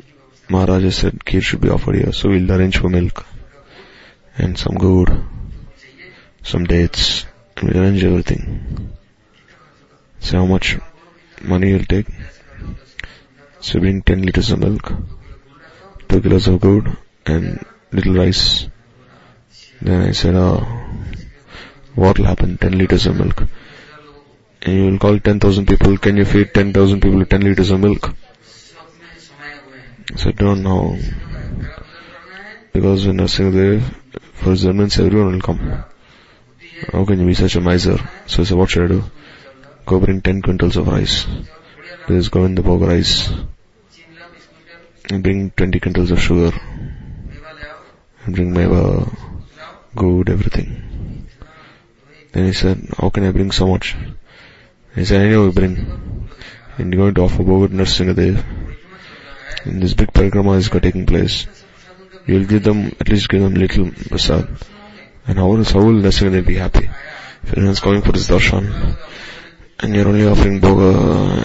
Maharaja said kheer should be offered here, so we'll arrange for milk. And some gourd, some dates, and we arrange everything. So how much money you'll take? So bring ten liters of milk, two kilos of gourd, and little rice. Then I said, oh, what'll happen? ten liters of milk. And you'll call ten thousand people, can you feed ten thousand people with ten liters of milk? So I don't know. Because when Narasimhadev first determines, everyone will come. How can you be such a miser? So I said, what should I do? Go bring ten quintals of rice. There is Govinda Bhog rice. And bring twenty quintals of sugar. And bring meva, good, everything. Then he said, how can I bring so much? He said, I know you bring. And you're going to offer Bhog to Narasimhadev. And this big parikrama is taking place. You'll give them, at least give them little prasad. And how will, how will Narasimhadev be happy? If anyone's coming for his darshan, and you're only offering bhoga,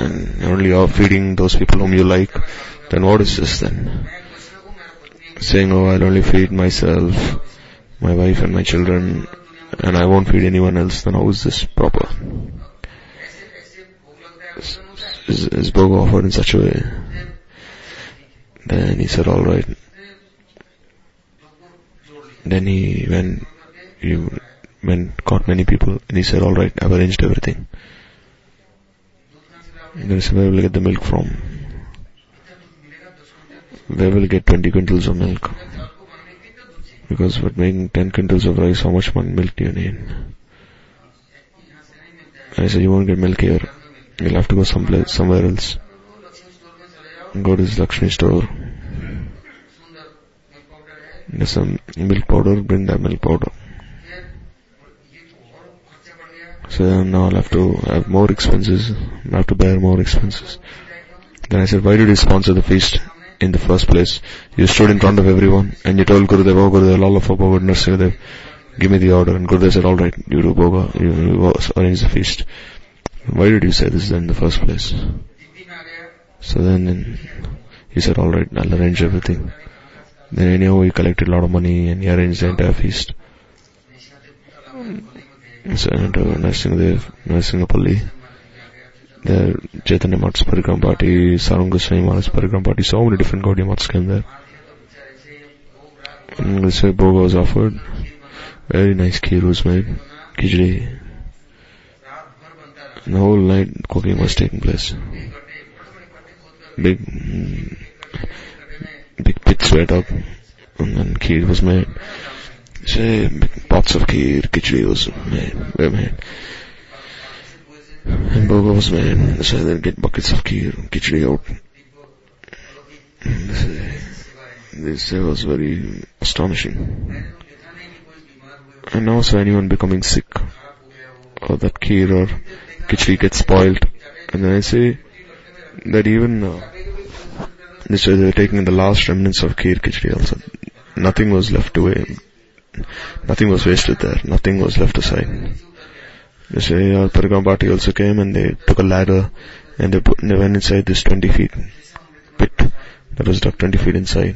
and you're only off feeding those people whom you like, then what is this then? Saying, oh, I'll only feed myself, my wife and my children, and I won't feed anyone else, then how is this proper? Is, is, is bhoga offered in such a way? Then he said, alright. Then he went, he went, caught many people, and he said, alright, I've arranged everything. And then he said, where will I get the milk from? Where will I get twenty quintals of milk? Because for making ten quintals of rice, how much milk do you need? And I said, you won't get milk here. You'll have to go someplace, somewhere else. Go to this Lakshmi store. There's some milk powder, bring that milk powder. So then now I'll have to have more expenses, I'll have to bear more expenses. Then I said, why did you sponsor the feast in the first place? You stood in front of everyone and you told Gurudev, oh Gurudev, all of our Bhoga Narasimhadev, give me the order. And Gurudev said, alright, you do Bhoga, you, you arrange the feast. Why did you say this then in the first place? So then he said, alright, I'll arrange everything. Then anyhow he collected a lot of money and he arranged the entire feast. So Narasimha Narasimhapalli, the Chaitanya Math's Parikrama Party, Saranga Goswami Maharaj's Parikrama Party, so many different Gaudiya Maths came there. And this way Bhoga was offered. Very nice kheer was made, khichdi. And the whole night cooking was taking place. Big, big pits were dug, and then kheer was made. So big pots of kheer, khichdi was made, were made. And Bhoga was made, so they'd get buckets of kheer, khichdi out. This was very astonishing. And now so anyone becoming sick, or that kheer or khichdi gets spoiled, and then I say that even uh, this way they were taking the last remnants of kheer khichdi also. Nothing was left away, nothing was wasted there, nothing was left aside. This way our Parikrama Party also came and they took a ladder and they, put, they went inside this twenty feet pit that was dug twenty feet inside.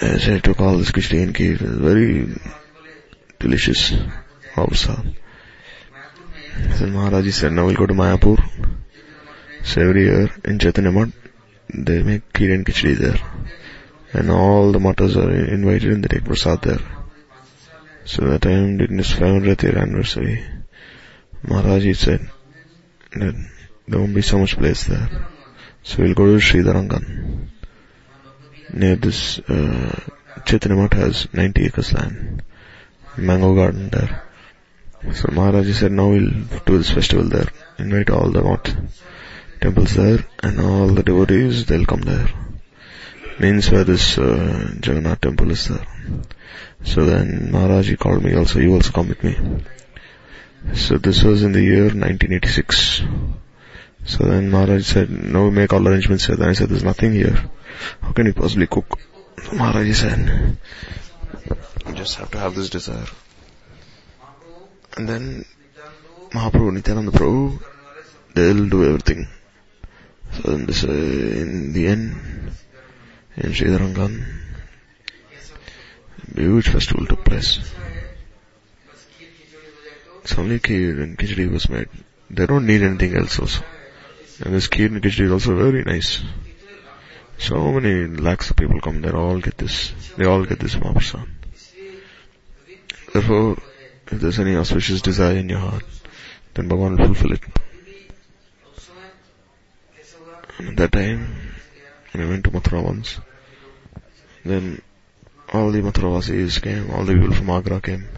And so they took all this khichdi and kheer, very delicious avsa. So Maharaji said, now we'll go to Mayapur. So every year in Chaitanya Math, they make kheer and khichdi there. And all the matas are invited and they take prasad there. So that time during his five hundredth year anniversary, Maharaji said that there won't be so much place there. So we'll go to Sri Dharangan. Near this, uh, Chaitanya Math has ninety acres land. Mango garden there. So Maharaji said, now we'll do this festival there. Invite all the what temples there and all the devotees, they'll come there. Means where this uh, Jagannath temple is there. So then Maharaji called me also, you also come with me. So this was in the year nineteen eighty-six. So then Maharaji said, no, we make all arrangements here. Then I said, there's nothing here. How can you possibly cook? So Maharaji said, you just have to have this desire. And then Mahaprabhu, Nithyananda Prabhu, they'll do everything. So then this, uh, in the end, in Sri Dharangan, a huge festival took place. So only kheer and khichdi was made. They don't need anything else also. And this kheer and khichdi is also very nice. So many lakhs of people come there, all get this, they all get this Mahaprasad. Therefore, if there's any auspicious desire in your heart, then Bhagavan will fulfill it. And at that time, when I went to Mathura once, then all the Mathuravasis came, all the people from Agra came.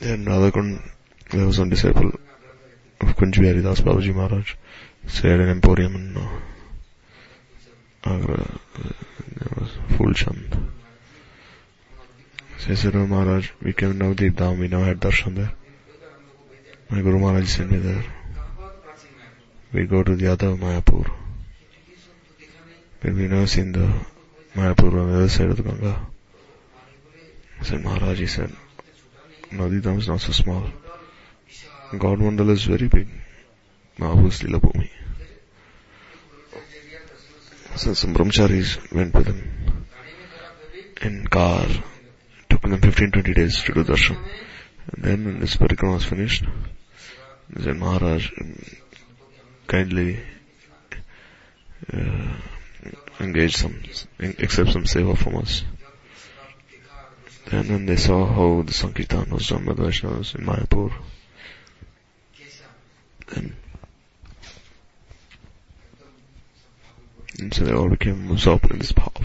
Then Radha Kund, there was one disciple of Kunj Bihari Das Babaji Maharaj, so he had an emporium in uh, Agra, there was Phul Chand. So I said, oh Maharaj, we came now Navadhi Dham, we now had darshan there. My Guru Maharaj sent me there. We go to the other Mayapur. But we never seen the Mayapur on the other side of the Ganga. I said, Maharaj, he said, Navadhi Dham is not so small. God Mandala is very big. Mahaprabhu is Leela Bhumi. So some brahmacharis went with him in car. Took them fifteen to twenty days to do darshan. And then when this parikrama was finished, he said, Maharaj, kindly uh, engage some, accept some seva from us. Then when they saw how the Sankirtan was done by the Vaishnavas in Mayapur, then and so they all became absorbed in this path.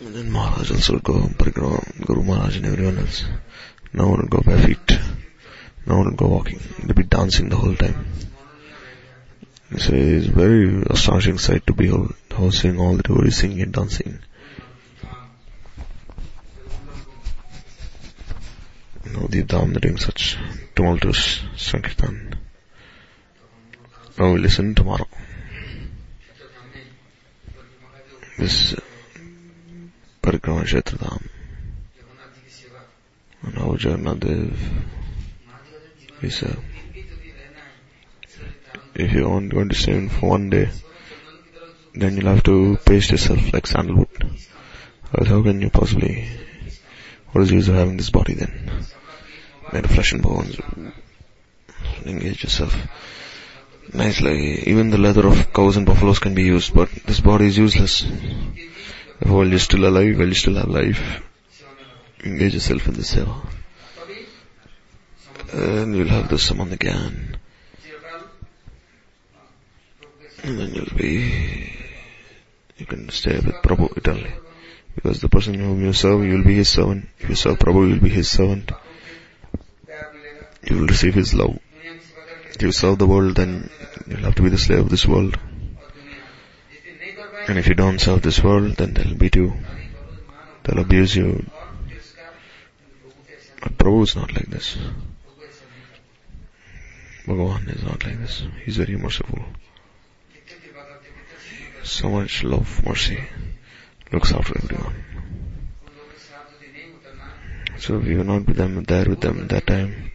And then Maharaj also would go, Guru Maharaj and everyone else. No one would go by feet. No one would go walking. They'd be dancing the whole time. So it's a very astonishing sight to behold. How seeing all the devotees singing and dancing. Now the Dham, they're doing such tumultuous Sankirtan. Now we listen tomorrow. This Parikrama Kshetra Dham. And how Jagannath Dev is a if you want to stay for one day, then you'll have to paste yourself like sandalwood. Or how can you possibly, what is the use of having this body then? Made of flesh and bones. Engage yourself nicely. Even the leather of cows and buffaloes can be used, but this body is useless. If while you're still alive, while you still have life, engage yourself in the seva. And you'll have the samadhi again. And then you'll be, you can stay with Prabhu eternally. Because the person whom you serve, you'll be his servant. If you serve Prabhu, you'll be his servant. You will receive his love. If you serve the world, then you'll have to be the slave of this world. And if you don't serve this world, then they'll beat you. They'll abuse you. But Prabhu is not like this. Bhagavan is not like this. He's very merciful. So much love, mercy. Looks after everyone. So if we were not with them, there with them at that time,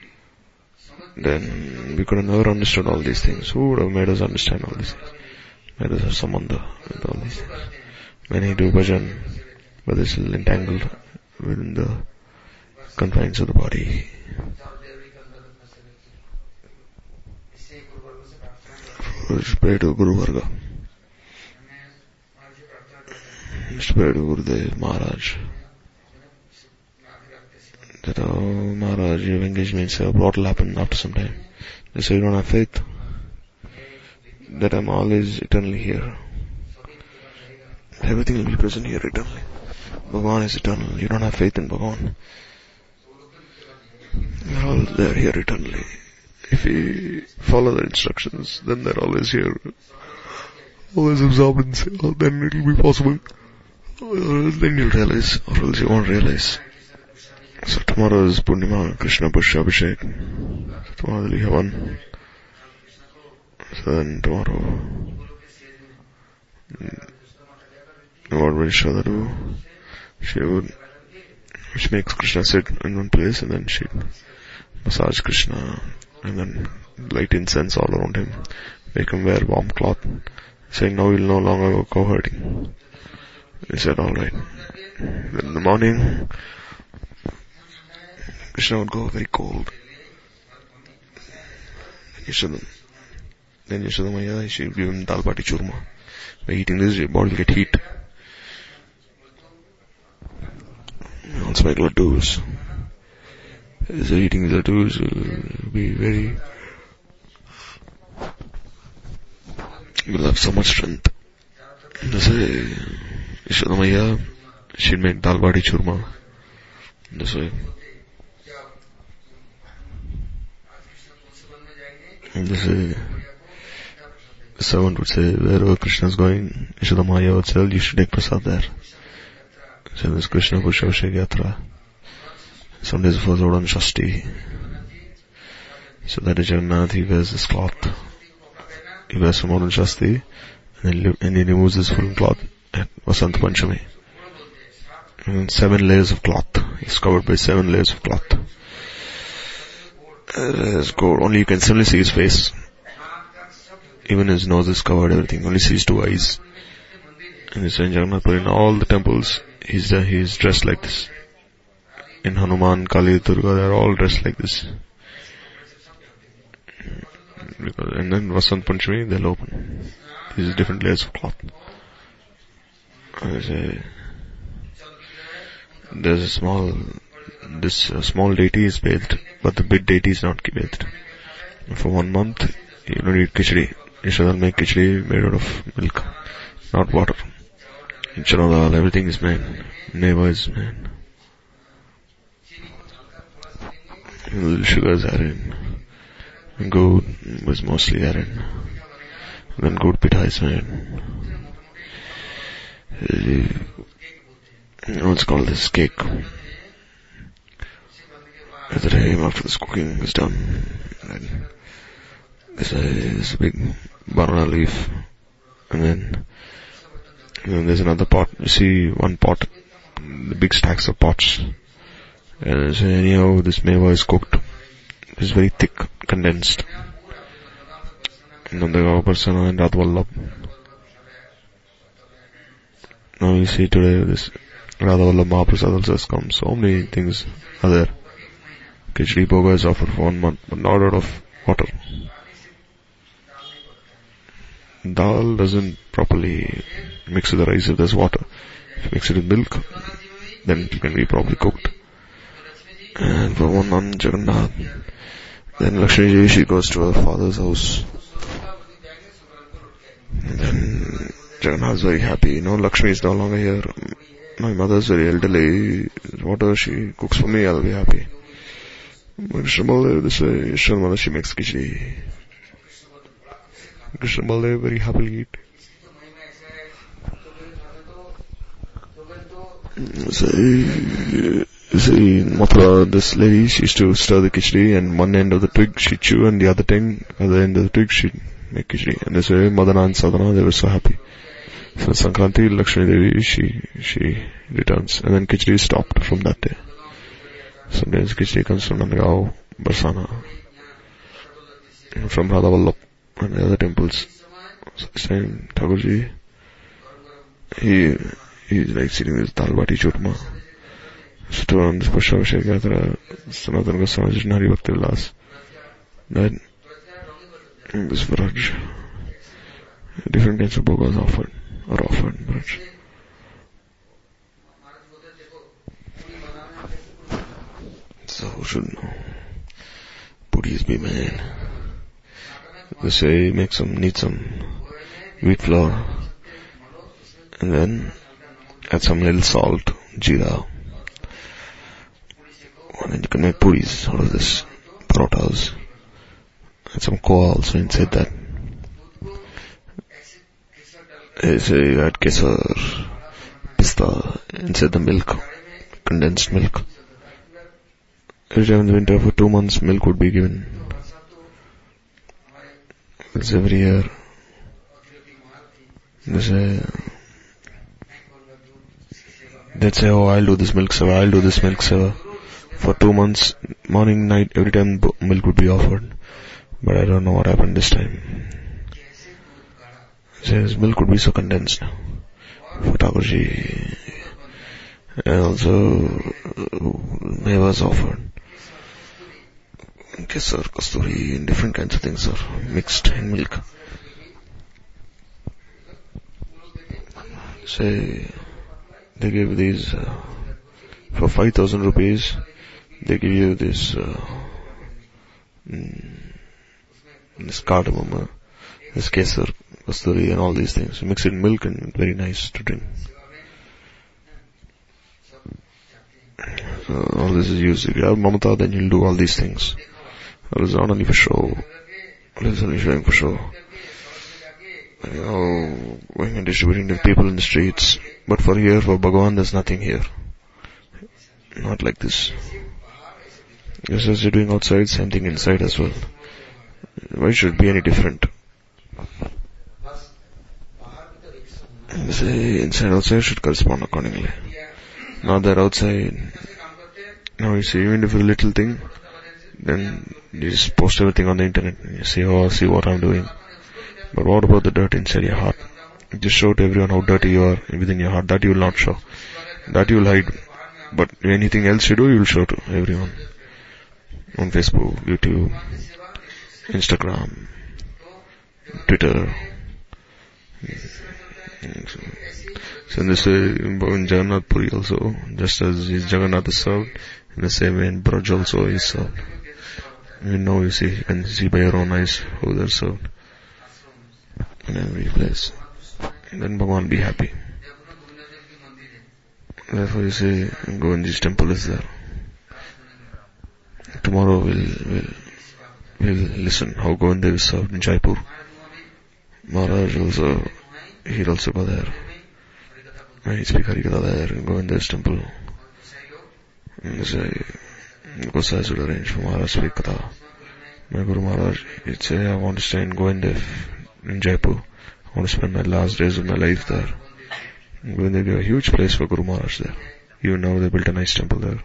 then we could have never understood all these things. Who would have made us understand all these things? Made us have samandha with all these things. Many do bhajan, but they're still entangled within the confines of the body. First, pray to Guru Varga. First, pray to Gurudev Maharaj. That, oh, Maharaj, you have engaged me in seva, but what will happen after some time? They say you don't have faith. That I'm always eternally here. Everything will be present here eternally. Bhagavan is eternal. You don't have faith in Bhagavan. They're all there here eternally. If we follow the instructions, then they're always here. Always absorbed in seva. Then it will be possible. Then you'll realize, or else you won't realize. So tomorrow is Purnima, Krishna Pushya Abhishek. So tomorrow will be Havan. So then tomorrow, Lord will show that who she would, which makes Krishna sit in one place and then she'd massage Krishna and then light incense all around him, make him wear warm cloth, saying, now you'll no longer go cow-herding. He said, alright. Then in the morning, Krishna would go very cold. Yashoda. Then Yashoda Maya, she would give him dal bati churma. By eating this, your body will get heat. And also make laddus. So eating the laddus will be very... You will have so much strength. That's why Yashoda Maya, she'd make dal bati churma. That's why... And this is, the servant would say, wherever Krishna is going, Yashoda Maya would say, you should take prasad there. So this Krishna Pushya Abhishek Yatra. Some days before Zodan Shashti. So that is Jagannath, he wears this cloth. He wears from Zodan Shashti, and, and he removes this full cloth at Vasant Panchami. And seven layers of cloth. He's covered by seven layers of cloth. It's gold. Only you can simply see his face. Even his nose is covered, everything. Only sees two eyes. And he's in Jagannath Puri, in all the temples, he's there, he's dressed like this. In Hanuman, Kali, Durga, they're all dressed like this. Because, and then Vasant Panchami, they'll open. These are different layers of cloth. There's a, there's a small, this uh, small deity is bathed, but the big deity is not bathed. For one month, you don't eat khichdi. Yashoda make khichdi made out of milk, not water. In chana dal, everything is made. Neva is made. Little sugar is added. Goat was mostly added. And then goat pita is made. What's called this cake? At the time after this cooking is done, then this is a big banana leaf, and then, and then there's another pot. You see one pot, the big stacks of pots. And so anyhow, this meva is cooked. It's very thick, condensed. Nandagaon, Barsana and Radha. Now you see today this Radha Vallabh Mahaprasad also has come. So many things are there. Khichdi Bhoga is offered for one month, but not out of water. Dal doesn't properly mix with the rice if there's water. If you mix it with milk, then it can be properly cooked. And for one month, Jagannath. Then Lakshmi Devi, she goes to her father's house. And then Jagannath is very happy. You know, Lakshmi is no longer here. My mother is very elderly. Whatever she cooks for me, I'll be happy. Krishna Baladev, this way, Ishwar mother, she makes khichdi. Krishna Baladev very happily eat. See, see, in Mathura, this lady, she used to stir the khichdi, and one end of the twig she chew, and the other thing, other end of the twig she make khichdi. And this way, Madana and Sadhana, they were so happy. So Sankranti, Lakshmi Devi, she, she returns. And then khichdi stopped from that day. Sometimes khichdi comes from Nandagaon, Barsana, from Radha Vallabh and the other temples. Such time, Thakurji, he, he is like sitting with Dalbati Chutma. So on this Pashavashya Gatra, Sanatana Goswami Hari Bhakti Vilas. Then, in this Vraj, different kinds of bhogas offered, or offered in Vraj. So who should know? Puris be made. They say make some, need some wheat flour. And then add some little salt, jeera. And then you can make puris out of this, parotas. And some koa also inside that. They say you add kesar, pista inside the milk, condensed milk. Every time in the winter for two months milk would be given. It's every year. They say, they say, oh, I'll do this milk seva, I'll do this milk seva. For two months, morning, night, every time milk would be offered. But I don't know what happened this time. They say, this milk would be so condensed. For Thakurji. And also, mevas offered. Kesar, kasturi, and different kinds of things are mixed in milk. Say, they give these, uh, for five thousand rupees, they give you this, uh, mm, this cardamom, uh, this kesar, kasturi, and all these things. You mix it in milk and very nice to drink. So all this is used. If you have mamata, then you'll do all these things. It is not only for show. It is only showing for show. You know, going and distributing to people in the streets. But for here, for Bhagavan, there's nothing here. Not like this. Just as you're doing outside, same thing inside as well. Why should it be any different? You say, inside outside should correspond accordingly. Not that outside. Now you see, even if it's a little thing, then you just post everything on the internet and you say, oh, see what I'm doing. But what about the dirt inside your heart? You just show to everyone how dirty you are within your heart. That you will not show. That you will hide. But anything else you do, you will show to everyone. On Facebook, YouTube, Instagram, Twitter. So in this way, in Jagannath Puri also, just as his Jagannath is served, in the same way in Braj also is served. You know, you see, you can see by your own eyes how they are served. In every place. And then Bhagavan will be happy. Therefore you say, Govinji's temple is there. Tomorrow we'll, we'll, we'll listen how Govinda is served in Jaipur. Maharaj also, he'll also go there. I speak Harikatha there, go in this temple. Gosai should arrange for Maharaj speak Katha. My Guru Maharaj, he'd say, I want to stay in Govindev, in Jaipur. I want to spend my last days of my life there. Govindev gave a huge place for Guru Maharaj there. Even now they built a nice temple there.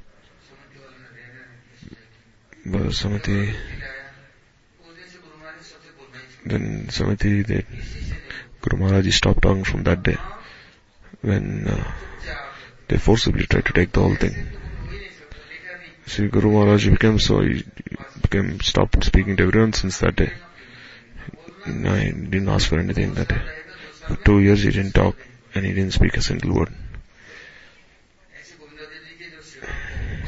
But Samiti, Then Samiti, they, Guru Maharaj stopped on from that day when uh, they forcibly tried to take the whole thing. Sri Guru Maharaj became so, he became stopped speaking to everyone since that day. No, he didn't ask for anything that day. For two years he didn't talk and he didn't speak a single word.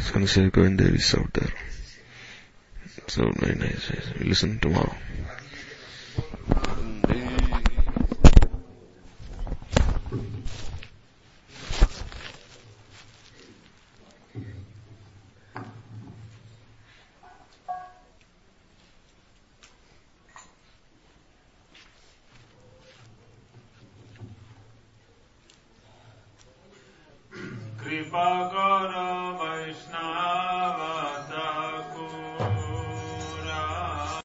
So Sri Govindadevi is out there. So very nice. We listen tomorrow. Kripakar